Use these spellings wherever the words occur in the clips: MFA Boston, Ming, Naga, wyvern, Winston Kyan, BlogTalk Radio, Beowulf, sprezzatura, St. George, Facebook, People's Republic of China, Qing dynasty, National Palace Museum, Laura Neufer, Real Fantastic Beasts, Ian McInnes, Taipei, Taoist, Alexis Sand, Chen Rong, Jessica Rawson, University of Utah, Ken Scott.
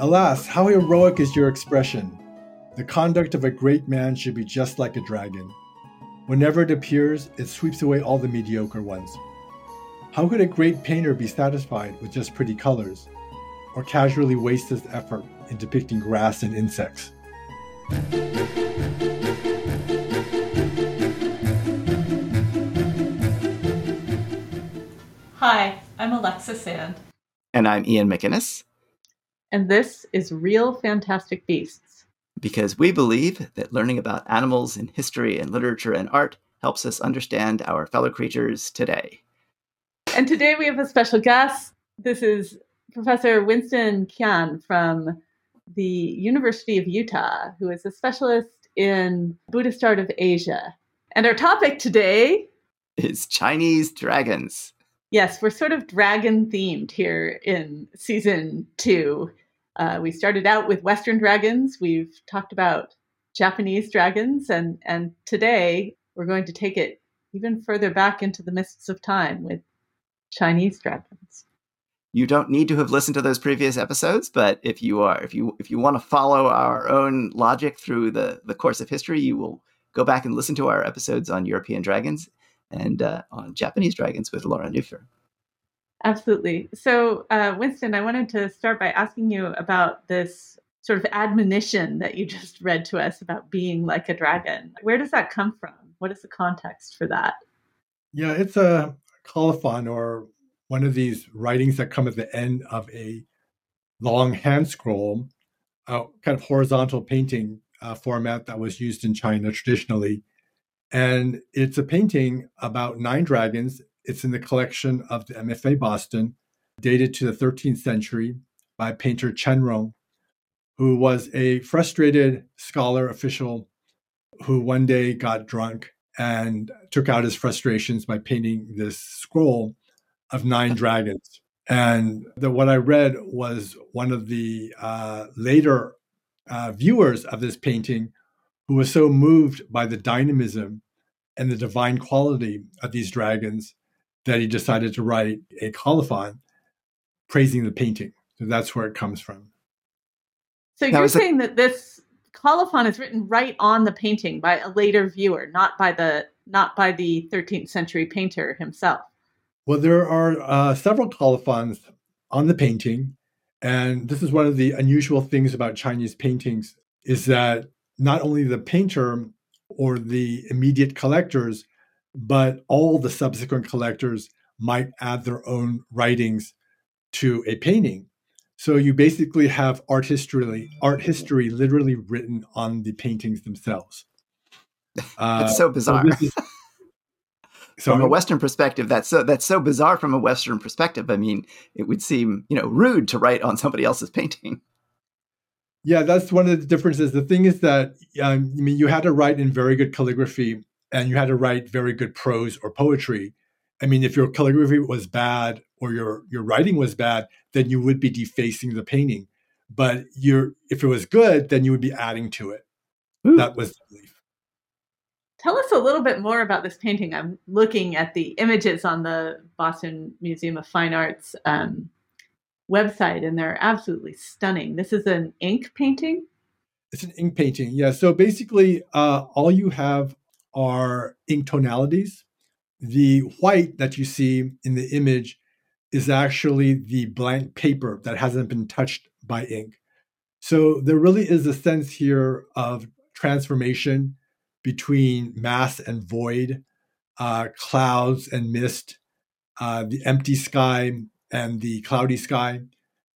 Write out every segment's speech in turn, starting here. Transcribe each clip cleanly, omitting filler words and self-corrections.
Alas, how heroic is your expression! The conduct of a great man should be just like a dragon. Whenever it appears, it sweeps away all the mediocre ones. How could a great painter be satisfied with just pretty colors, or casually waste his effort in depicting grass and insects? Hi, I'm Alexis Sand. And I'm Ian McInnes. And this is Real Fantastic Beasts. Because we believe that learning about animals in history and literature and art helps us understand our fellow creatures today. And today we have a special guest. This is Professor Winston Kyan from the University of Utah, who is a specialist in Buddhist art of Asia. And our topic today is Chinese dragons. Yes, we're sort of dragon-themed here in season 2. We started out with Western dragons. We've talked about Japanese dragons. And today, we're going to take it even further back into the mists of time with Chinese dragons. You don't need to have listened to those previous episodes, but if you want to follow our own logic through the course of history, you will go back and listen to our episodes on European dragons and on Japanese dragons with Laura Neufer. Absolutely. So, Winston, I wanted to start by asking you about this sort of admonition that you just read to us about being like a dragon. Where does that come from? What is the context for that? Yeah, it's a colophon, or one of these writings that come at the end of a long hand scroll, kind of horizontal painting format that was used in China traditionally. And it's a painting about 9 dragons. It's in the collection of the MFA Boston, dated to the 13th century by painter Chen Rong, who was a frustrated scholar official who one day got drunk and took out his frustrations by painting this scroll of 9 dragons. And what I read was one of the later viewers of this painting who was so moved by the dynamism and the divine quality of these dragons that he decided to write a colophon praising the painting. So that's where it comes from. So you're saying that this colophon is written right on the painting by a later viewer, not by the 13th century painter himself. Well, there are several colophons on the painting, and this is one of the unusual things about Chinese paintings is that not only the painter or the immediate collectors, but all the subsequent collectors might add their own writings to a painting. So you basically have art history literally written on the paintings themselves. That's so bizarre. From a Western perspective. I mean, it would seem, rude to write on somebody else's painting. Yeah, that's one of the differences. The thing is that you had to write in very good calligraphy, and you had to write very good prose or poetry. I mean, if your calligraphy was bad or your writing was bad, then you would be defacing the painting. But if it was good, then you would be adding to it. Ooh. That was the belief. Tell us a little bit more about this painting. I'm looking at the images on the Boston Museum of Fine Arts website, and they're absolutely stunning. This is an ink painting? It's an ink painting, yeah. So basically, all you have are ink tonalities. The white that you see in the image is actually the blank paper that hasn't been touched by ink. So there really is a sense here of transformation between mass and void, clouds and mist, the empty sky, and the cloudy sky,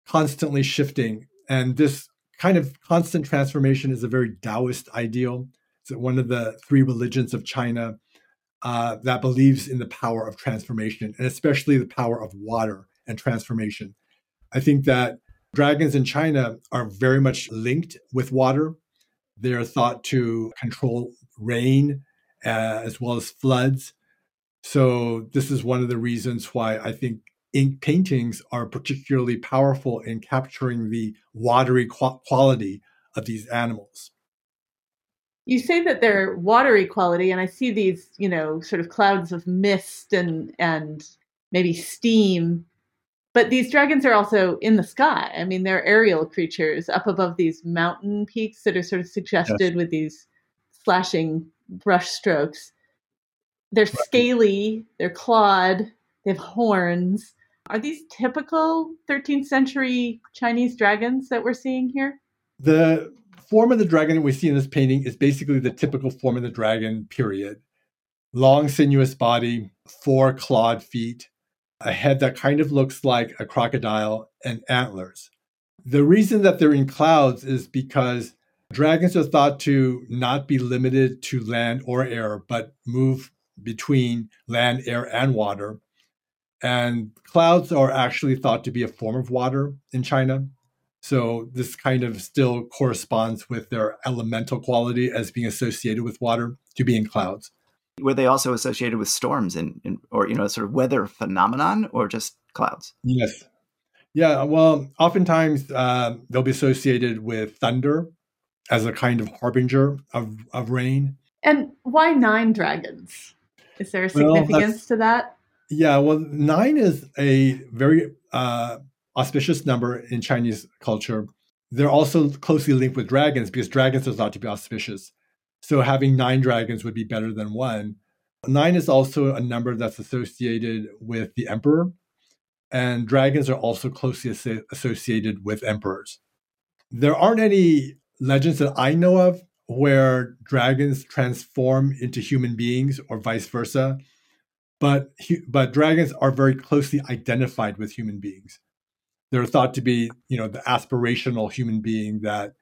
constantly shifting. And this kind of constant transformation is a very Taoist ideal. It's one of the 3 religions of China that believes in the power of transformation, and especially the power of water and transformation. I think that dragons in China are very much linked with water. They are thought to control rain as well as floods. So this is one of the reasons why I think ink paintings are particularly powerful in capturing the watery quality of these animals. You say that they're watery quality, and I see these, sort of clouds of mist and maybe steam. But these dragons are also in the sky. I mean, they're aerial creatures up above these mountain peaks that are sort of suggested with these slashing brush strokes. They're scaly, they're clawed, they have horns. Are these typical 13th century Chinese dragons that we're seeing here? The form of the dragon that we see in this painting is basically the typical form of the dragon, period. Long, sinuous body, 4 clawed feet, a head that kind of looks like a crocodile, and antlers. The reason that they're in clouds is because dragons are thought to not be limited to land or air, but move between land, air, and water. And clouds are actually thought to be a form of water in China. So this kind of still corresponds with their elemental quality as being associated with water, to be in clouds. Were they also associated with storms or sort of weather phenomenon, or just clouds? Yes. Yeah, well, oftentimes they'll be associated with thunder as a kind of harbinger of rain. And why 9 dragons? Is there a significance to that? Yeah, well, 9 is a very auspicious number in Chinese culture. They're also closely linked with dragons because dragons are thought to be auspicious. So having 9 dragons would be better than 1. 9 is also a number that's associated with the emperor, and dragons are also closely associated with emperors. There aren't any legends that I know of where dragons transform into human beings or vice versa, but dragons are very closely identified with human beings. They're thought to be, the aspirational human being that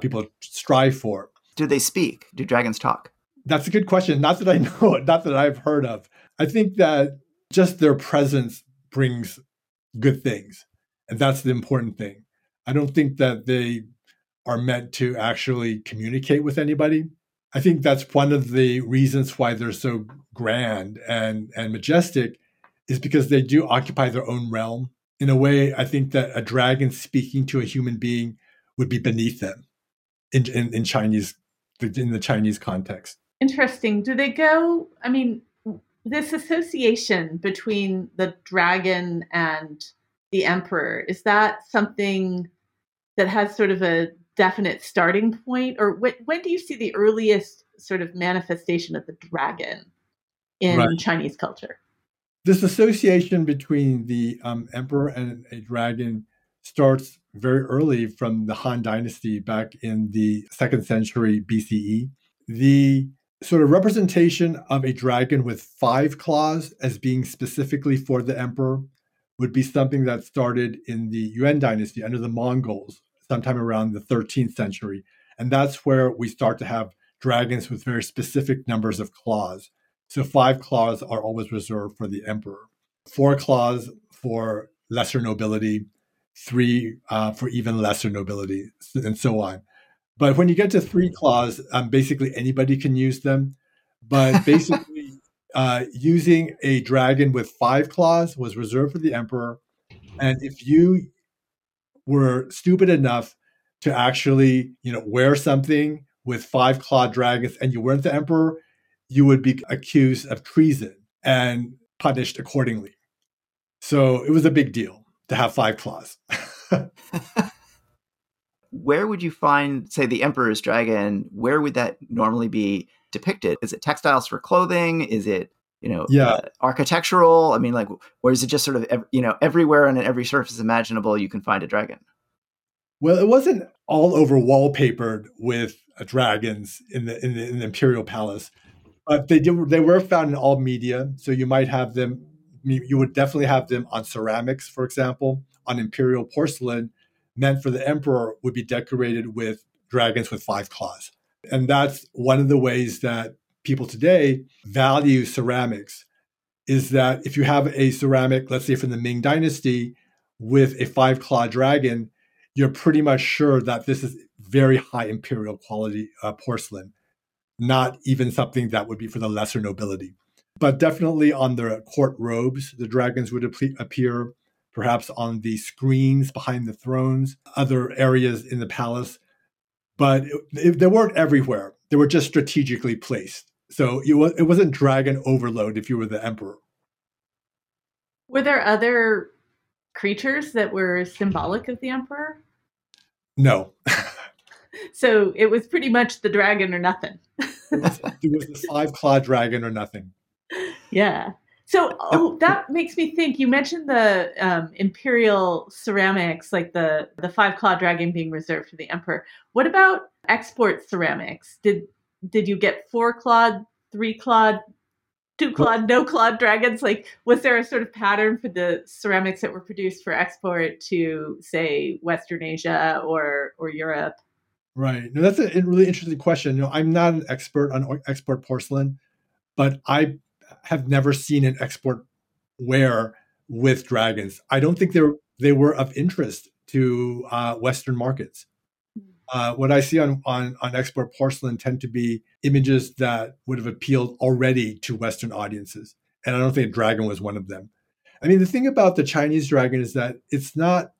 people strive for. Do they speak? Do dragons talk? That's a good question. Not that I know, not that I've heard of. I think that just their presence brings good things, and that's the important thing. I don't think that they are meant to actually communicate with anybody. I think that's one of the reasons why they're so grand and majestic, is because they do occupy their own realm. In a way, I think that a dragon speaking to a human being would be beneath them in the Chinese context. Interesting. Do they go? I mean, this association between the dragon and the emperor, is that something that has sort of a definite starting point, or when do you see the earliest sort of manifestation of the dragon in Chinese culture? This association between the emperor and a dragon starts very early, from the Han dynasty back in the 2nd century BCE. The sort of representation of a dragon with 5 claws as being specifically for the emperor would be something that started in the Yuan dynasty under the Mongols sometime around the 13th century. And that's where we start to have dragons with very specific numbers of claws. So 5 claws are always reserved for the emperor, 4 claws for lesser nobility, 3 for even lesser nobility, and so on. But when you get to 3 claws, basically anybody can use them. But basically, using a dragon with 5 claws was reserved for the emperor. And if you were stupid enough to actually, wear something with 5 clawed dragons and you weren't the emperor, you would be accused of treason and punished accordingly. So it was a big deal to have 5 claws. Where would you find, say, the emperor's dragon? Where would that normally be depicted? Is it textiles for clothing? Is it, architectural? I mean, or is it just sort of, everywhere and on every surface imaginable you can find a dragon? Well, it wasn't all over wallpapered with dragons in the imperial palace, but they were found in all media. So you might have them. You would definitely have them on ceramics, for example. On imperial porcelain meant for the emperor would be decorated with dragons with 5 claws. And that's one of the ways that people today value ceramics, is that if you have a ceramic, let's say from the Ming dynasty, with a 5-claw dragon, you're pretty much sure that this is very high imperial quality porcelain, not even something that would be for the lesser nobility. But definitely on their court robes, the dragons would appear, perhaps on the screens behind the thrones, other areas in the palace. But they weren't everywhere. They were just strategically placed. So it wasn't dragon overload if you were the emperor. Were there other creatures that were symbolic of the emperor? No. So it was pretty much the dragon or nothing. It was the five-clawed dragon or nothing. Yeah. So that makes me think, you mentioned the imperial ceramics, like the five-clawed dragon being reserved for the emperor. What about export ceramics? Did you get four-clawed, three-clawed, two-clawed, no-clawed dragons? Like, was there a sort of pattern for the ceramics that were produced for export to, say, Western Asia or Europe? Right. Now, that's a really interesting question. You know, I'm not an expert on export porcelain, but I have never seen an export ware with dragons. I don't think they were of interest to Western markets. What I see on export porcelain tend to be images that would have appealed already to Western audiences. And I don't think a dragon was one of them. I mean, the thing about the Chinese dragon is that it's not,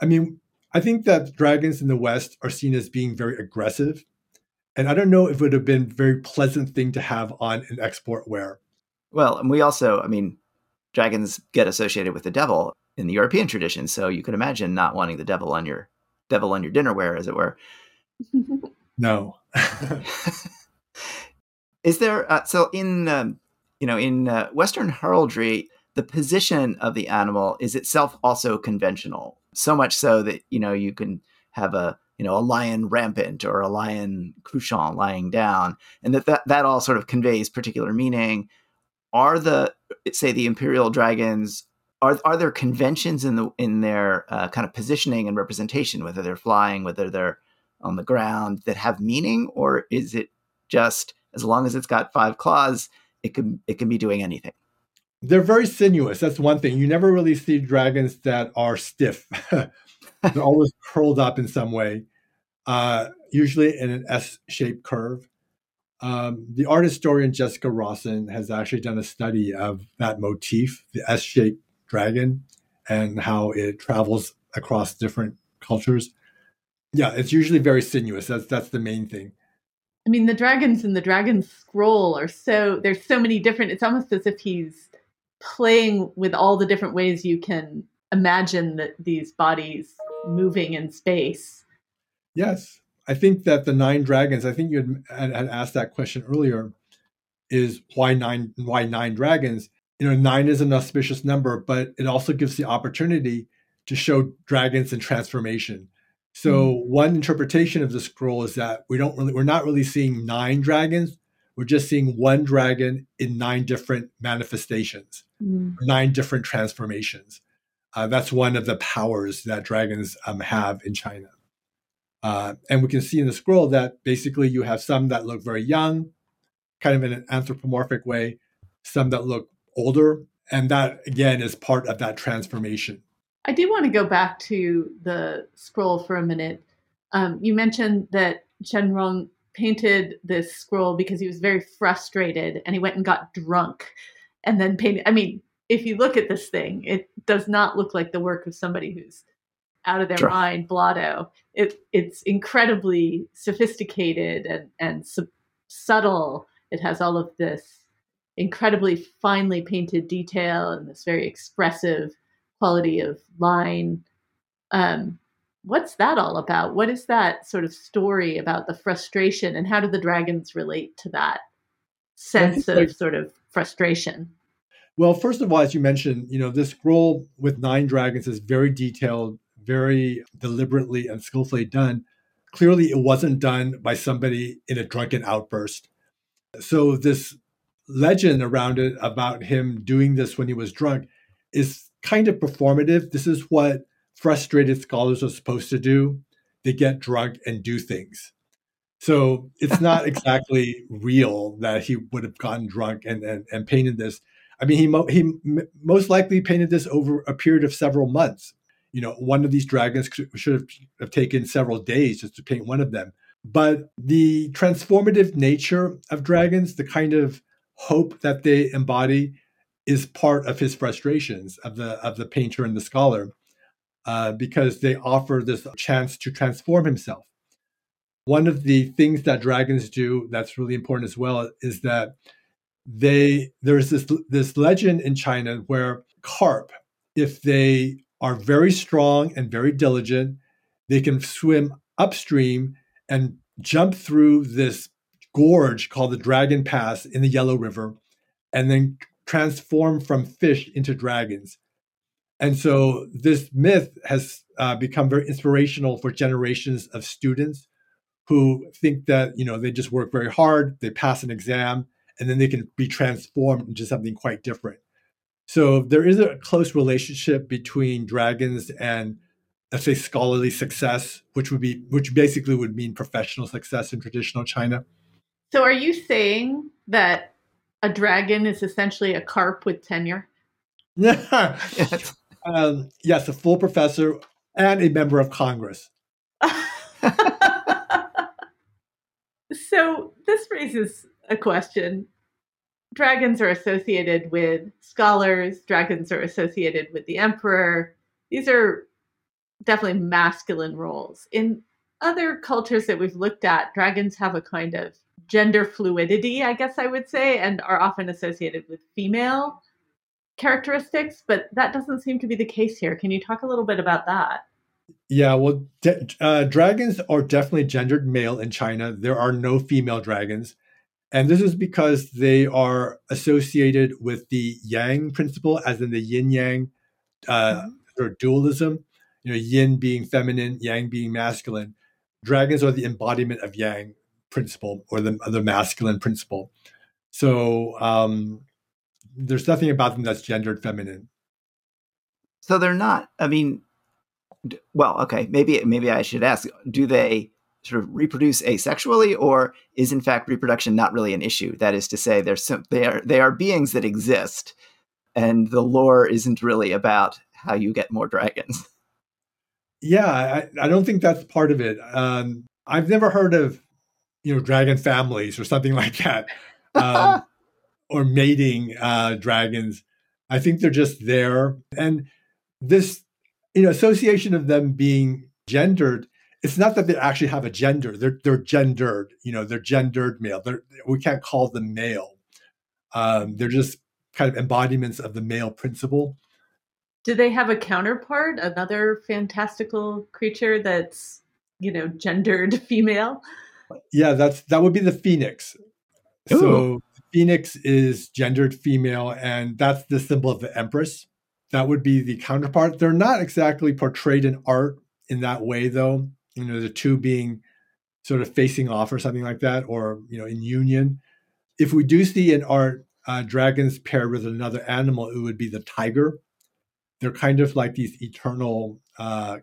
I mean, I think that dragons in the West are seen as being very aggressive. And I don't know if it would have been a very pleasant thing to have on an export ware. Well, and we also, I mean, dragons get associated with the devil in the European tradition. So you can imagine not wanting the devil on your dinnerware, as it were. No. Is there, in Western heraldry, the position of the animal is itself also conventional. So much so that, you know, you can have a lion rampant or a lion couchant lying down, and that all sort of conveys particular meaning. Are the imperial dragons, are there conventions in their kind of positioning and representation, whether they're flying, whether they're on the ground, that have meaning? Or is it just, as long as it's got five claws, it can be doing anything? They're very sinuous. That's one thing. You never really see dragons that are stiff. They're always curled up in some way, usually in an S-shaped curve. The art historian Jessica Rawson has actually done a study of that motif, the S-shaped dragon, and how it travels across different cultures. Yeah, it's usually very sinuous. That's the main thing. I mean, the dragons in the Dragon's Scroll there's so many different, it's almost as if he's playing with all the different ways you can imagine that these bodies moving in space. Yes. I think that the nine dragons, I think you had asked that question earlier, is why nine dragons? You know, nine is an auspicious number, but it also gives the opportunity to show dragons in transformation. So one interpretation of the scroll is that we're not really seeing nine dragons. We're just seeing one dragon in nine different manifestations, nine different transformations. That's one of the powers that dragons have in China. And we can see in the scroll that basically you have some that look very young, kind of in an anthropomorphic way, some that look older. And that, again, is part of that transformation. I do want to go back to the scroll for a minute. You mentioned that Chen Rong painted this scroll because he was very frustrated and he went and got drunk and then painted. I mean, if you look at this thing, it does not look like the work of somebody who's out of their mind, blotto. It's incredibly sophisticated and subtle. It has all of this incredibly finely painted detail and this very expressive quality of line. What's that all about? What is that sort of story about the frustration, and how do the dragons relate to that sense of sort of frustration? Well, first of all, as you mentioned, you know, this scroll with nine dragons is very detailed, very deliberately and skillfully done. Clearly, it wasn't done by somebody in a drunken outburst. So this legend around it about him doing this when he was drunk is kind of performative. This is what frustrated scholars are supposed to do. They get drunk and do things. So it's not exactly real that he would have gotten drunk and painted this. I mean, he most likely painted this over a period of several months. You know, one of these dragons should have taken several days just to paint one of them. But the transformative nature of dragons, the kind of hope that they embody, is part of his frustrations of the painter and the scholar. Because they offer this chance to transform himself. One of the things that dragons do that's really important as well is that there's this legend in China where carp, if they are very strong and very diligent, they can swim upstream and jump through this gorge called the Dragon Pass in the Yellow River, and then transform from fish into dragons. And so this myth has become very inspirational for generations of students who think that, you know, they just work very hard, they pass an exam, and then they can be transformed into something quite different. So there is a close relationship between dragons and, let's say, scholarly success, which basically would mean professional success in traditional China. So are you saying that a dragon is essentially a carp with tenure? Yes, a full professor and a member of Congress. So this raises a question. Dragons are associated with scholars. Dragons are associated with the emperor. These are definitely masculine roles. In other cultures that we've looked at, dragons have a kind of gender fluidity, I guess I would say, and are often associated with female characteristics, but that doesn't seem to be the case here. Can you talk a little bit about that? Yeah, well, dragons are definitely gendered male in China. There are no female dragons. And this is because they are associated with the yang principle, as in the yin-yang or dualism, you know, yin being feminine, yang being masculine. Dragons are the embodiment of yang principle, or the masculine principle. So there's nothing about them that's gendered feminine. So they're not, I mean, well, okay, maybe I should ask, do they sort of reproduce asexually, or is in fact reproduction not really an issue? That is to say, they are beings that exist, and the lore isn't really about how you get more dragons. Yeah, I don't think that's part of it. I've never heard of, you know, dragon families or something like that, or mating dragons. I think they're just there. And this, you know, association of them being gendered, it's not that they actually have a gender. They're gendered, you know, they're gendered male. We can't call them male. They're just kind of embodiments of the male principle. Do they have a counterpart, another fantastical creature that's, you know, gendered female? Yeah, that would be the phoenix. Ooh. So the phoenix is gendered female, and that's the symbol of the empress. That would be the counterpart. They're not exactly portrayed in art in that way, though. You know, the two being sort of facing off or something like that, or, you know, in union. If we do see in art dragons paired with another animal, it would be the tiger. They're kind of like these eternal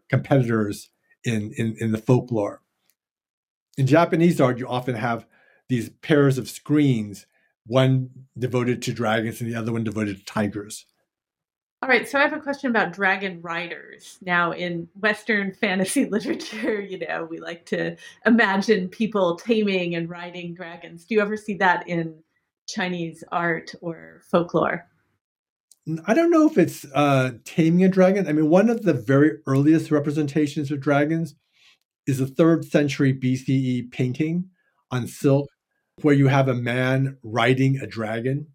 competitors in the folklore. In Japanese art, you often have these pairs of screens, one devoted to dragons and the other one devoted to tigers. All right, so I have a question about dragon riders. Now, in Western fantasy literature, you know, we like to imagine people taming and riding dragons. Do you ever see that in Chinese art or folklore? I don't know if it's taming a dragon. I mean, one of the very earliest representations of dragons is a 3rd century BCE painting on silk, where you have a man riding a dragon.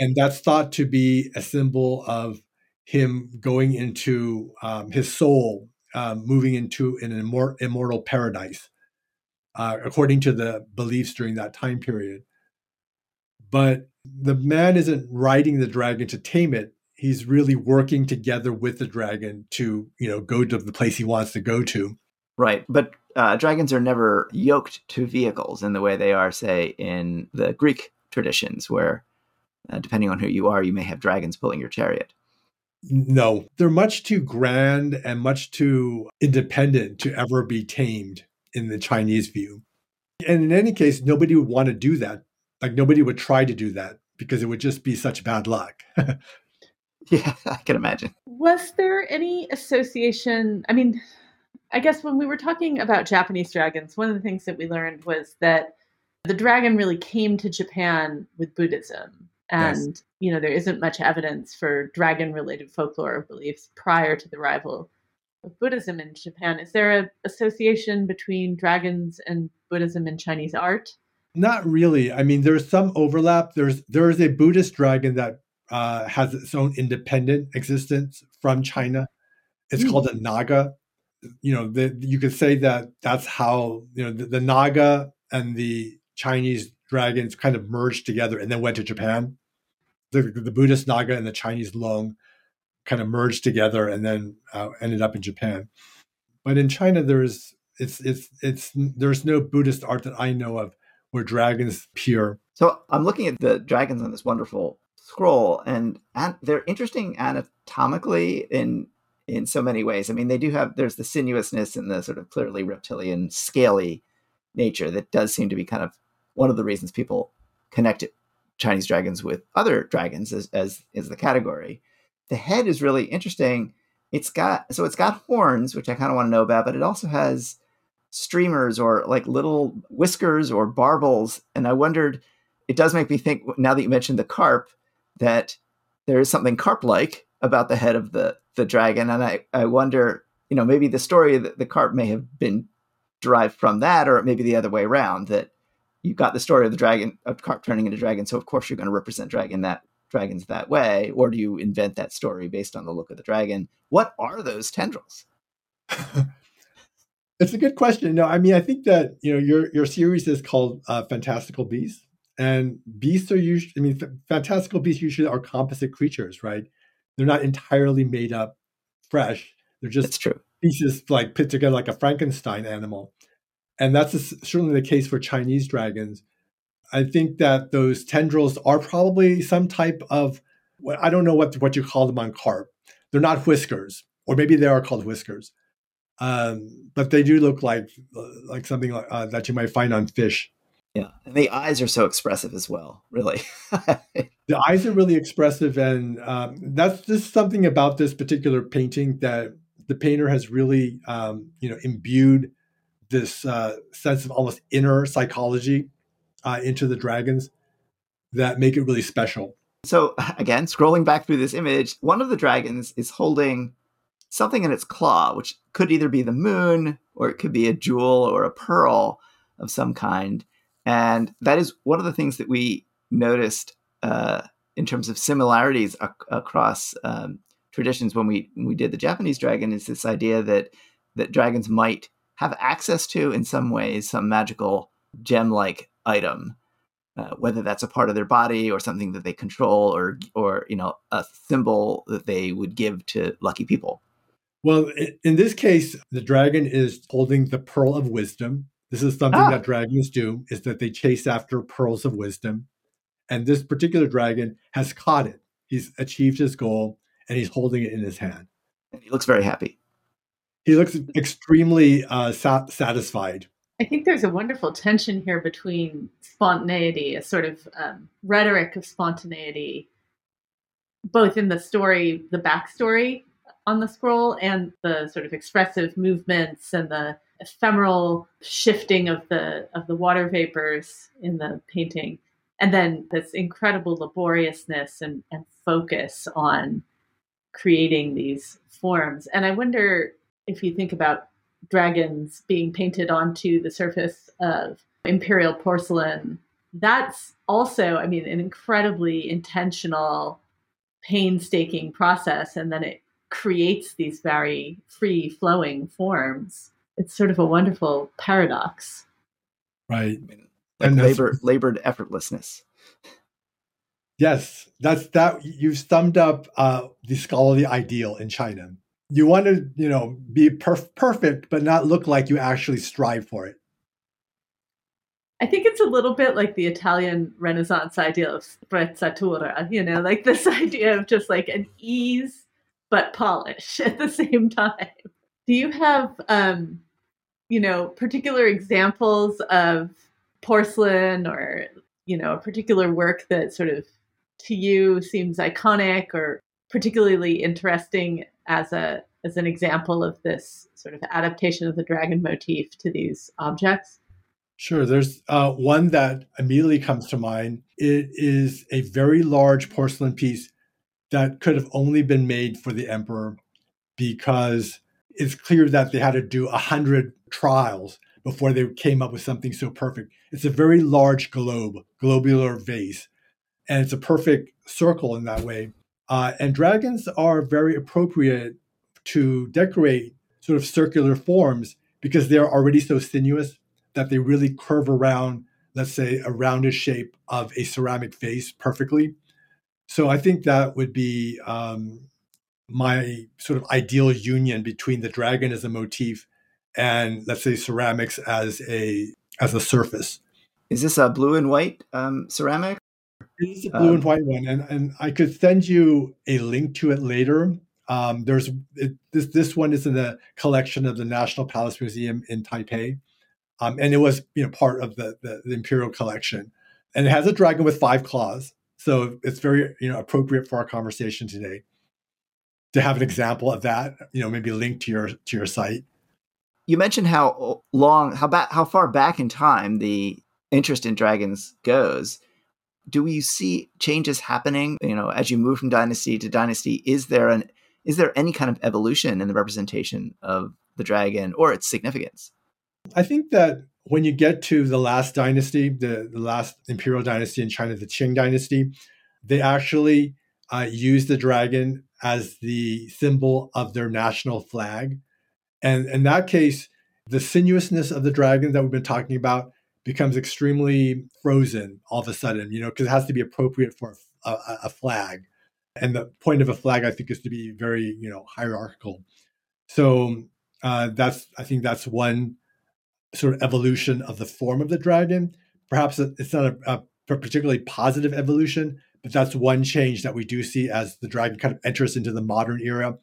And that's thought to be a symbol of him going into his soul, moving into an immortal paradise, according to the beliefs during that time period. But the man isn't riding the dragon to tame it. He's really working together with the dragon to, you know, go to the place he wants to go to. Right. But dragons are never yoked to vehicles in the way they are, say, in the Greek traditions, where depending on who you are, you may have dragons pulling your chariot. No, they're much too grand and much too independent to ever be tamed in the Chinese view. And in any case, nobody would want to do that. Like, nobody would try to do that because it would just be such bad luck. Yeah, I can imagine. Was there any association? I mean, I guess when we were talking about Japanese dragons, one of the things that we learned was that the dragon really came to Japan with Buddhism. And, yes, you know, there isn't much evidence for dragon-related folklore or beliefs prior to the arrival of Buddhism in Japan. Is there an association between dragons and Buddhism in Chinese art? Not really. I mean, there's some overlap. There is a Buddhist dragon that has its own independent existence from China. It's called the Naga. You know, you could say that that's how, you know, the Naga and the Chinese dragons kind of merged together and then went to Japan. The Buddhist Naga and the Chinese Long kind of merged together and then ended up in Japan. But in China, there's no Buddhist art that I know of where dragons appear. So I'm looking at the dragons on this wonderful scroll, and they're interesting anatomically in so many ways. I mean, there's the sinuousness and the sort of clearly reptilian, scaly nature that does seem to be kind of one of the reasons people connect Chinese dragons with other dragons as is the category. The head is really interesting. It's got horns, which I kind of want to know about, but it also has streamers or like little whiskers or barbels. And I wondered, it does make me think, now that you mentioned the carp, that there is something carp-like about the head of the dragon. And I wonder, you know, maybe the story of the carp may have been derived from that, or maybe the other way around, that you've got the story of the dragon, of carp turning into dragon. So of course you're going to represent dragons that way, or do you invent that story based on the look of the dragon? What are those tendrils? It's a good question. No, I mean, I think that, you know, your series is called Fantastical Beasts, and beasts are usually, I mean, fantastical beasts usually are composite creatures, right? They're not entirely made up fresh. They're just pieces like put together like a Frankenstein animal. And that's certainly the case for Chinese dragons. I think that those tendrils are probably some type of, I don't know what you call them on carp. They're not whiskers, or maybe they are called whiskers. But they do look like something that you might find on fish. Yeah, and the eyes are so expressive as well, really. The eyes are really expressive, and that's just something about this particular painting that the painter has really, imbued this sense of almost inner psychology into the dragons that make it really special. So again, scrolling back through this image, one of the dragons is holding something in its claw, which could either be the moon, or it could be a jewel or a pearl of some kind. And that is one of the things that we noticed in terms of similarities across traditions when we did the Japanese dragon, is this idea that dragons might have access to, in some ways, some magical gem-like item, whether that's a part of their body or something that they control, or you know, a symbol that they would give to lucky people. Well, in this case, the dragon is holding the pearl of wisdom. This is something that dragons do, is that they chase after pearls of wisdom. And this particular dragon has caught it. He's achieved his goal, and he's holding it in his hand. And he looks very happy. He looks extremely satisfied. I think there's a wonderful tension here between spontaneity, a sort of rhetoric of spontaneity, both in the story, the backstory on the scroll, and the sort of expressive movements and the ephemeral shifting of the water vapors in the painting. And then this incredible laboriousness and focus on creating these forms. And I wonder if you think about dragons being painted onto the surface of imperial porcelain, that's also, I mean, an incredibly intentional, painstaking process. And then it creates these very free-flowing forms. It's sort of a wonderful paradox. Right. Like labored effortlessness. Yes, you've summed up the scholarly ideal in China. You want to, you know, be perfect, but not look like you actually strive for it. I think it's a little bit like the Italian Renaissance ideal of sprezzatura, you know, like this idea of just like an ease, but polish at the same time. Do you have, particular examples of porcelain or, you know, a particular work that sort of to you seems iconic or particularly interesting as an example of this sort of adaptation of the dragon motif to these objects? Sure. There's one that immediately comes to mind. It is a very large porcelain piece that could have only been made for the emperor, because it's clear that they had to do 100 trials before they came up with something so perfect. It's a very large globular vase. And it's a perfect circle in that way. And dragons are very appropriate to decorate sort of circular forms because they're already so sinuous that they really curve around, let's say, a rounded shape of a ceramic vase perfectly. So I think that would be my sort of ideal union between the dragon as a motif and, let's say, ceramics as a surface. Is this a blue and white ceramic? It is a blue and white one, and I could send you a link to it later. This one is in the collection of the National Palace Museum in Taipei, and it was part of the imperial collection, and it has a dragon with 5 claws, so it's very appropriate for our conversation today to have an example of that. Maybe linked to your site. You mentioned how far back in time the interest in dragons goes. Do we see changes happening, as you move from dynasty to dynasty? Is there any kind of evolution in the representation of the dragon or its significance? I think that when you get to the last dynasty, the last imperial dynasty in China, the Qing dynasty, they actually used the dragon as the symbol of their national flag. And in that case, the sinuousness of the dragon that we've been talking about becomes extremely frozen all of a sudden, because it has to be appropriate for a flag. And the point of a flag, I think, is to be very, hierarchical. So I think that's one sort of evolution of the form of the dragon. Perhaps it's not a particularly positive evolution, but that's one change that we do see as the dragon kind of enters into the modern era.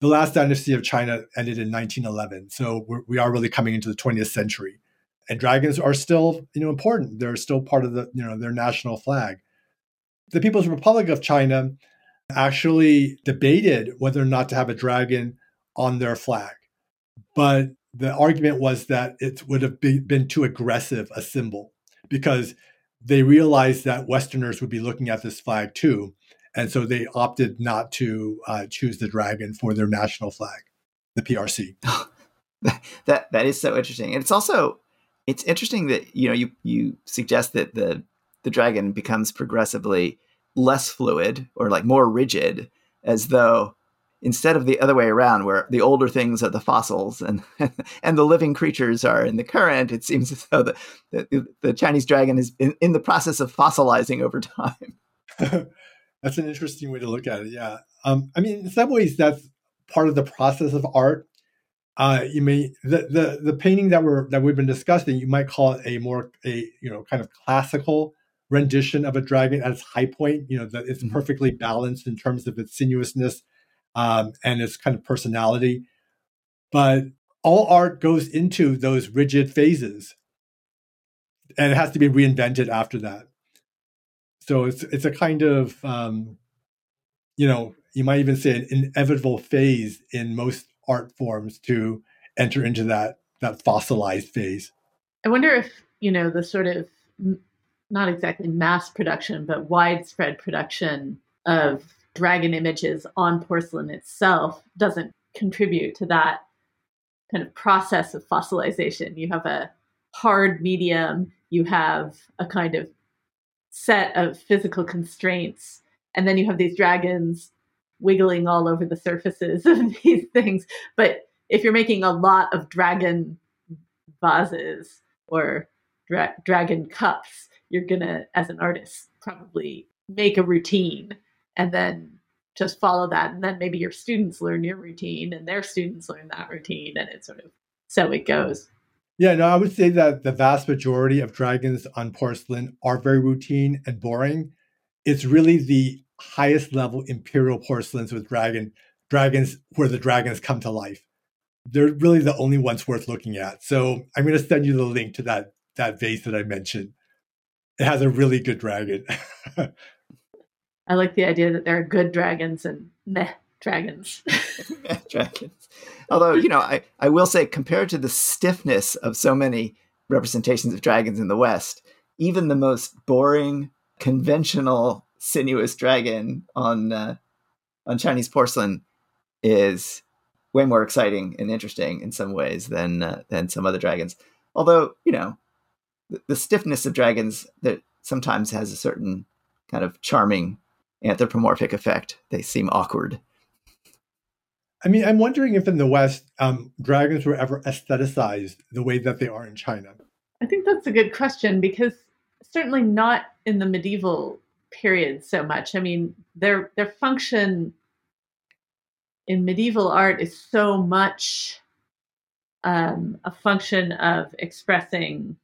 The last dynasty of China ended in 1911. So we are really coming into the 20th century. And dragons are still, important. They're still part of their national flag. The People's Republic of China actually debated whether or not to have a dragon on their flag. But the argument was that it would have been too aggressive a symbol because they realized that Westerners would be looking at this flag too. And so they opted not to choose the dragon for their national flag, the PRC. That is so interesting. And it's interesting that you suggest that the dragon becomes progressively less fluid or like more rigid, as though instead of the other way around, where the older things are the fossils and the living creatures are in the current, it seems as though the Chinese dragon is in the process of fossilizing over time. That's an interesting way to look at it. Yeah, in some ways that's part of the process of art. The painting that we've been discussing, you might call it a kind of classical rendition of a dragon at its high point. That it's perfectly balanced in terms of its sinuousness and its kind of personality. But all art goes into those rigid phases, and it has to be reinvented after that. So it's a kind of you might even say an inevitable phase in most art forms to enter into that fossilized phase. I wonder if, the sort of, not exactly mass production, but widespread production of dragon images on porcelain itself doesn't contribute to that kind of process of fossilization. You have a hard medium, you have a kind of set of physical constraints, and then you have these dragons wiggling all over the surfaces of these things. But if you're making a lot of dragon vases or dragon cups, you're going to, as an artist, probably make a routine and then just follow that. And then maybe your students learn your routine and their students learn that routine. And it's sort of, so it goes. Yeah, no, I would say that the vast majority of dragons on porcelain are very routine and boring. It's really the highest level imperial porcelains with dragons where the dragons come to life. They're really the only ones worth looking at. So I'm going to send you the link to that vase that I mentioned. It has a really good dragon. I like the idea that there are good dragons and meh dragons. Dragons. Although, I will say, compared to the stiffness of so many representations of dragons in the West, even the most boring, conventional, sinuous dragon on Chinese porcelain is way more exciting and interesting in some ways than some other dragons. Although the stiffness of dragons that sometimes has a certain kind of charming anthropomorphic effect. They seem awkward. I mean, I'm wondering if in the West, dragons were ever aestheticized the way that they are in China. I think that's a good question, because certainly not in the medieval period so much. I mean, their function in medieval art is so much a function of expressing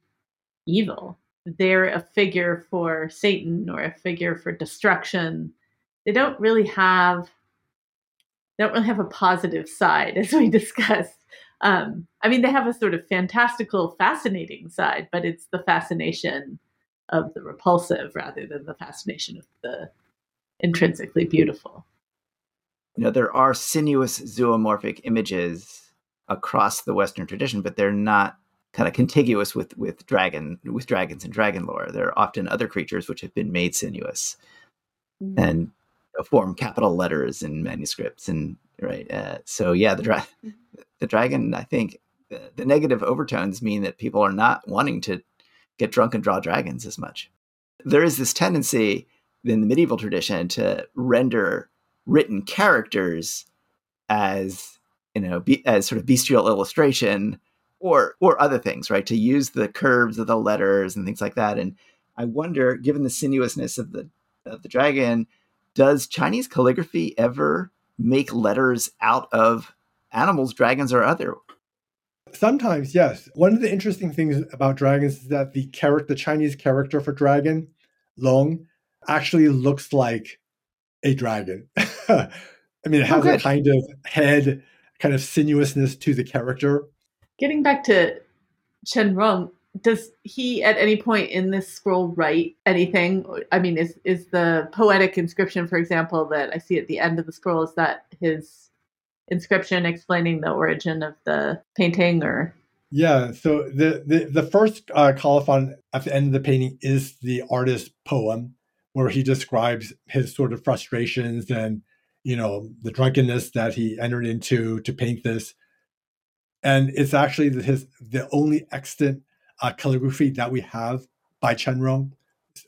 evil. They're a figure for Satan or a figure for destruction. They don't really have a positive side, as we discussed. I mean, they have a sort of fantastical, fascinating side, but it's the fascination of the repulsive rather than the fascination of the intrinsically beautiful. You know, there are sinuous zoomorphic images across the Western tradition, but they're not kind of contiguous with dragons and dragon lore. There are often other creatures which have been made sinuous and form capital letters in manuscripts, and right. So yeah, the dragon. I think the negative overtones mean that people are not wanting to get drunk and draw dragons as much. There is this tendency in the medieval tradition to render written characters as, you know, as sort of bestial illustration or other things, right? To use the curves of the letters and things like that. And I wonder, given the sinuousness of the dragon, does Chinese calligraphy ever make letters out of animals, dragons, or other? Sometimes, yes. One of the interesting things about dragons is that the Chinese character for dragon, long, actually looks like a dragon. I mean, it has a kind of head, kind of sinuousness to the character. Getting back to Chen Rong, does he at any point in this scroll write anything? I mean, is the poetic inscription, for example, that I see at the end of the scroll, is that his inscription explaining the origin of the painting? Or yeah, so the first colophon at the end of the painting is the artist's poem, where he describes his sort of frustrations and, you know, the drunkenness that he entered into to paint this. And it's actually the only extant calligraphy that we have by Chen Rong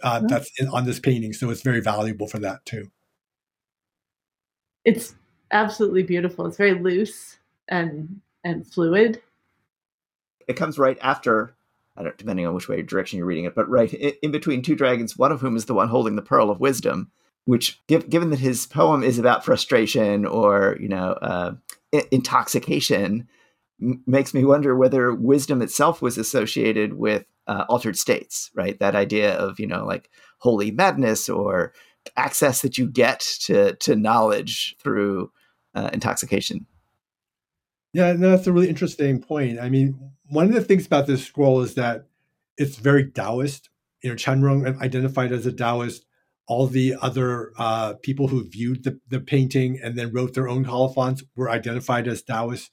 that's on this painting. So it's very valuable for that too. It's absolutely beautiful. It's very loose and fluid. It comes right after, depending on which way direction you're reading it, but right in between two dragons, one of whom is the one holding the Pearl of Wisdom, which given that his poem is about frustration or, you know, intoxication, makes me wonder whether wisdom itself was associated with altered states, right? That idea of, you know, like holy madness or access that you get to knowledge through intoxication. Yeah, no, that's a really interesting point. I mean, one of the things about this scroll is that it's very Taoist. You know, Chen Rong identified as a Taoist. All the other people who viewed the painting and then wrote their own colophons were identified as Taoist.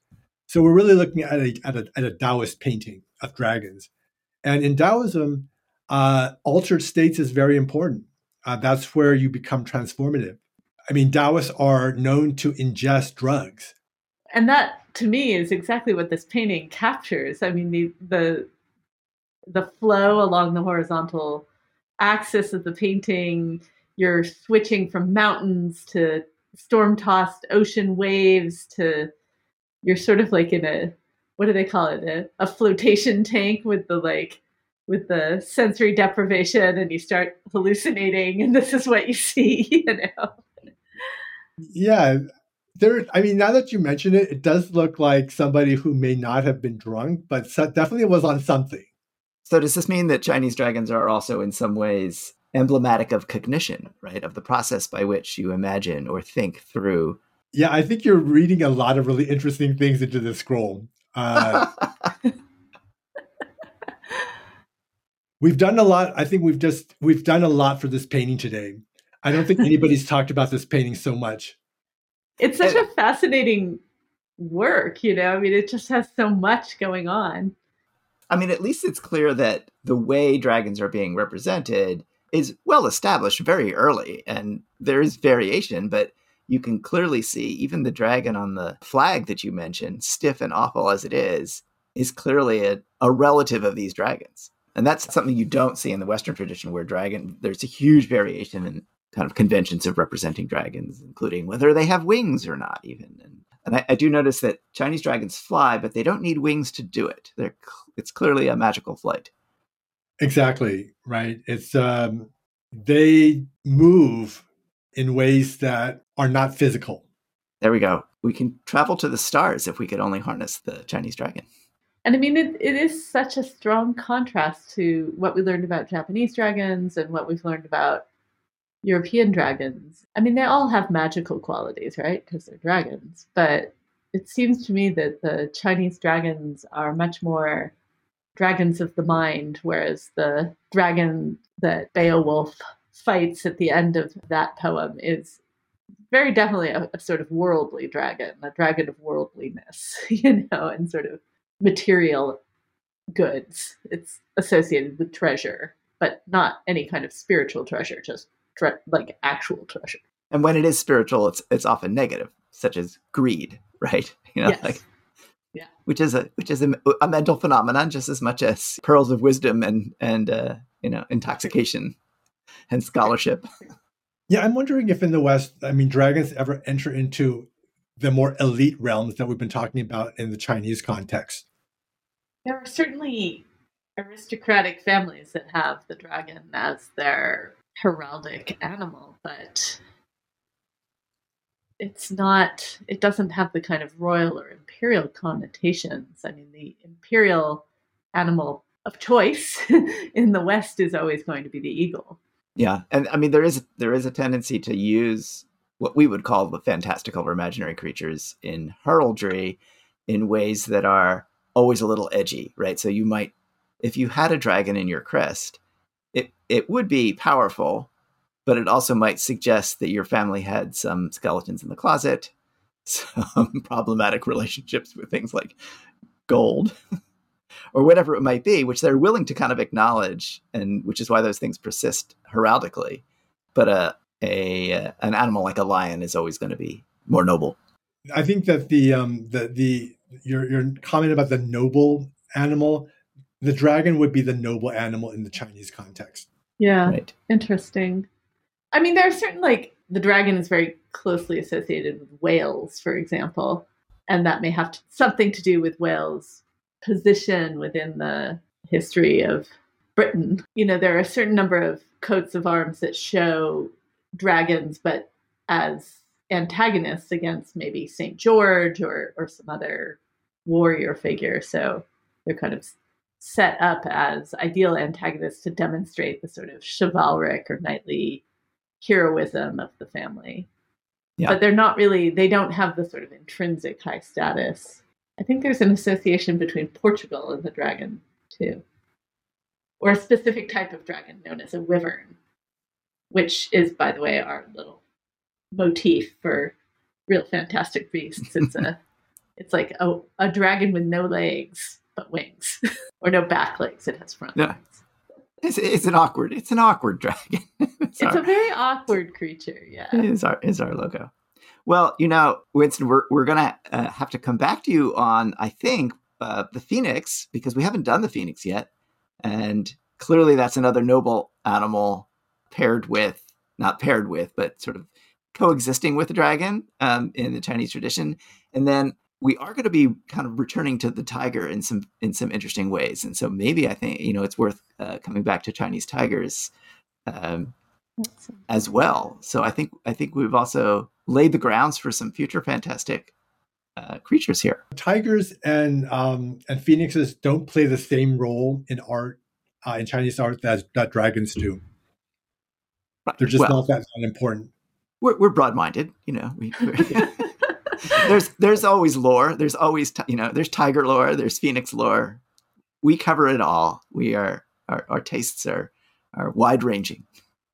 So we're really looking at a Taoist painting of dragons. And in Taoism, altered states is very important. That's where you become transformative. I mean, Taoists are known to ingest drugs. And that, to me, is exactly what this painting captures. I mean, the flow along the horizontal axis of the painting, you're switching from mountains to storm-tossed ocean waves to... You're sort of like in a, what do they call it? A flotation tank with the sensory deprivation, and you start hallucinating, and this is what you see, you know? Yeah. I mean, now that you mention it, it does look like somebody who may not have been drunk, but definitely was on something. So does this mean that Chinese dragons are also in some ways emblematic of cognition, right? Of the process by which you imagine or think through. Yeah, I think you're reading a lot of really interesting things into this scroll. We've done a lot. I think we've done a lot for this painting today. I don't think anybody's talked about this painting so much. It's such a fascinating work, you know? I mean, it just has so much going on. I mean, at least it's clear that the way dragons are being represented is well established very early, and there is variation, but you can clearly see even the dragon on the flag that you mentioned, stiff and awful as it is clearly a relative of these dragons. And that's something you don't see in the Western tradition, where there's a huge variation in kind of conventions of representing dragons, including whether they have wings or not even. And I do notice that Chinese dragons fly, but they don't need wings to do it. It's clearly a magical flight. Exactly, right. It's they move in ways that are not physical. There we go. We can travel to the stars if we could only harness the Chinese dragon. And I mean, it is such a strong contrast to what we learned about Japanese dragons and what we've learned about European dragons. I mean, they all have magical qualities, right? Because they're dragons. But it seems to me that the Chinese dragons are much more dragons of the mind, whereas the dragon that Beowulf fights at the end of that poem is very definitely a sort of worldly dragon, a dragon of worldliness, and sort of material goods. It's associated with treasure, but not any kind of spiritual treasure, just like actual treasure. And when it is spiritual, it's often negative, such as greed, right? Yes. Which is a mental phenomenon just as much as pearls of wisdom and intoxication and scholarship. Yeah, I'm wondering if in the West, I mean, dragons ever enter into the more elite realms that we've been talking about in the Chinese context. There are certainly aristocratic families that have the dragon as their heraldic animal, but it doesn't have the kind of royal or imperial connotations. I mean, the imperial animal of choice in the West is always going to be the eagle. Yeah. And I mean, there is a tendency to use what we would call the fantastical or imaginary creatures in heraldry in ways that are always a little edgy, right? So you might, if you had a dragon in your crest, it would be powerful, but it also might suggest that your family had some skeletons in the closet, some problematic relationships with things like gold or whatever it might be, which they're willing to kind of acknowledge, and which is why those things persist heraldically. But an animal like a lion is always going to be more noble. I think that your comment about the noble animal, the dragon would be the noble animal in the Chinese context. Yeah, right. Interesting. I mean, there are certain, the dragon is very closely associated with whales, for example, and that may have something to do with whales' position within the history of Britain. There are a certain number of coats of arms that show dragons, but as antagonists against maybe St. George or some other warrior figure. So they're kind of set up as ideal antagonists to demonstrate the sort of chivalric or knightly heroism of the family. Yeah. But they don't have the sort of intrinsic high status. I think there's an association between Portugal and the dragon too, or a specific type of dragon known as a wyvern, which is, by the way, our little motif for Real Fantastic Beasts. It's like a dragon with no legs but wings, or no back legs. It has front legs. It's an awkward dragon. It's a very awkward creature. Yeah, is our logo. Well, Winston, we're going to have to come back to you on, I think, the phoenix, because we haven't done the phoenix yet, and clearly that's another noble animal but sort of coexisting with the dragon in the Chinese tradition. And then we are going to be kind of returning to the tiger in some interesting ways. And so maybe I think, it's worth coming back to Chinese tigers as well. So I think we've also laid the grounds for some future fantastic creatures here. Tigers and phoenixes don't play the same role in art, in Chinese art, that dragons do. Right. They're just not that important. We're broad-minded, There's always lore. There's always, there's tiger lore. There's phoenix lore. We cover it all. We are, our tastes are wide ranging.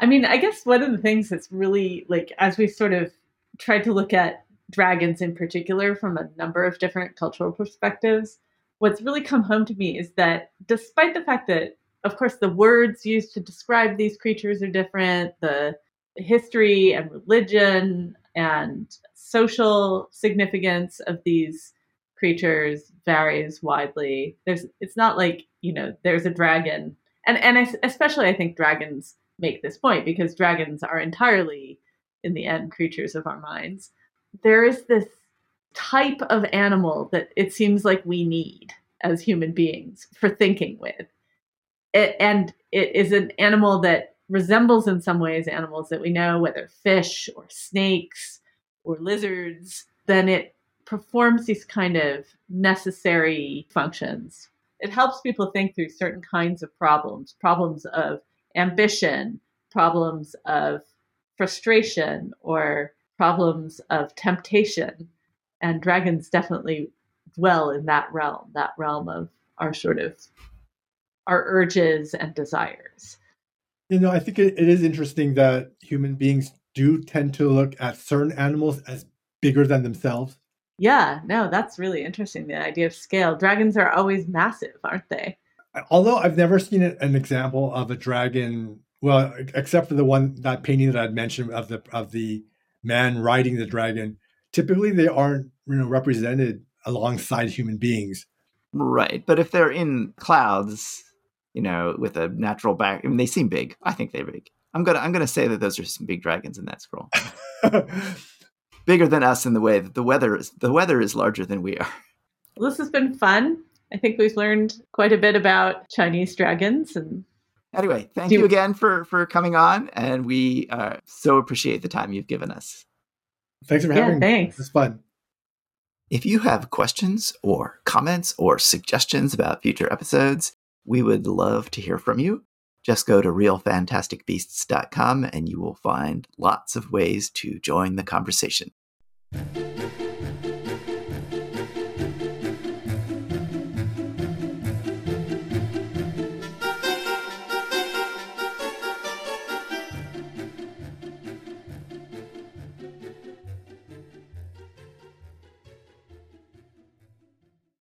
I mean, I guess one of the things that's really, as we sort of tried to look at dragons in particular from a number of different cultural perspectives, what's really come home to me is that despite the fact that, of course, the words used to describe these creatures are different, the history and religion and social significance of these creatures varies widely. It's not there's a dragon And especially, I think dragons make this point, because dragons are entirely, in the end, creatures of our minds. There is this type of animal that it seems like we need as human beings for thinking with. And it is an animal that resembles in some ways animals that we know, whether fish or snakes or lizards. Then it performs these kind of necessary functions. It helps people think through certain kinds of problems, problems of ambition, problems of frustration, or problems of temptation. And dragons definitely dwell in that realm of our sort of our urges and desires. You know, I think it is interesting that human beings do tend to look at certain animals as bigger than themselves. Yeah, no, that's really interesting, the idea of scale. Dragons are always massive, aren't they? Although I've never seen an example of a dragon, well, except for the one, that painting that I'd mentioned of the man riding the dragon. Typically, they aren't, you know, represented alongside human beings. Right, but if they're in clouds, you know, with a natural back, I mean, they seem big. I think they're big. I'm gonna say that those are some big dragons in that scroll. Bigger than us in the way that the weather is larger than we are. Well, this has been fun. I think we've learned quite a bit about Chinese dragons. And anyway, thank you again for coming on, and we so appreciate the time you've given us. Thanks for having me. Thanks. It's fun. If you have questions or comments or suggestions about future episodes, we would love to hear from you. Just go to realfantasticbeasts.com and you will find lots of ways to join the conversation.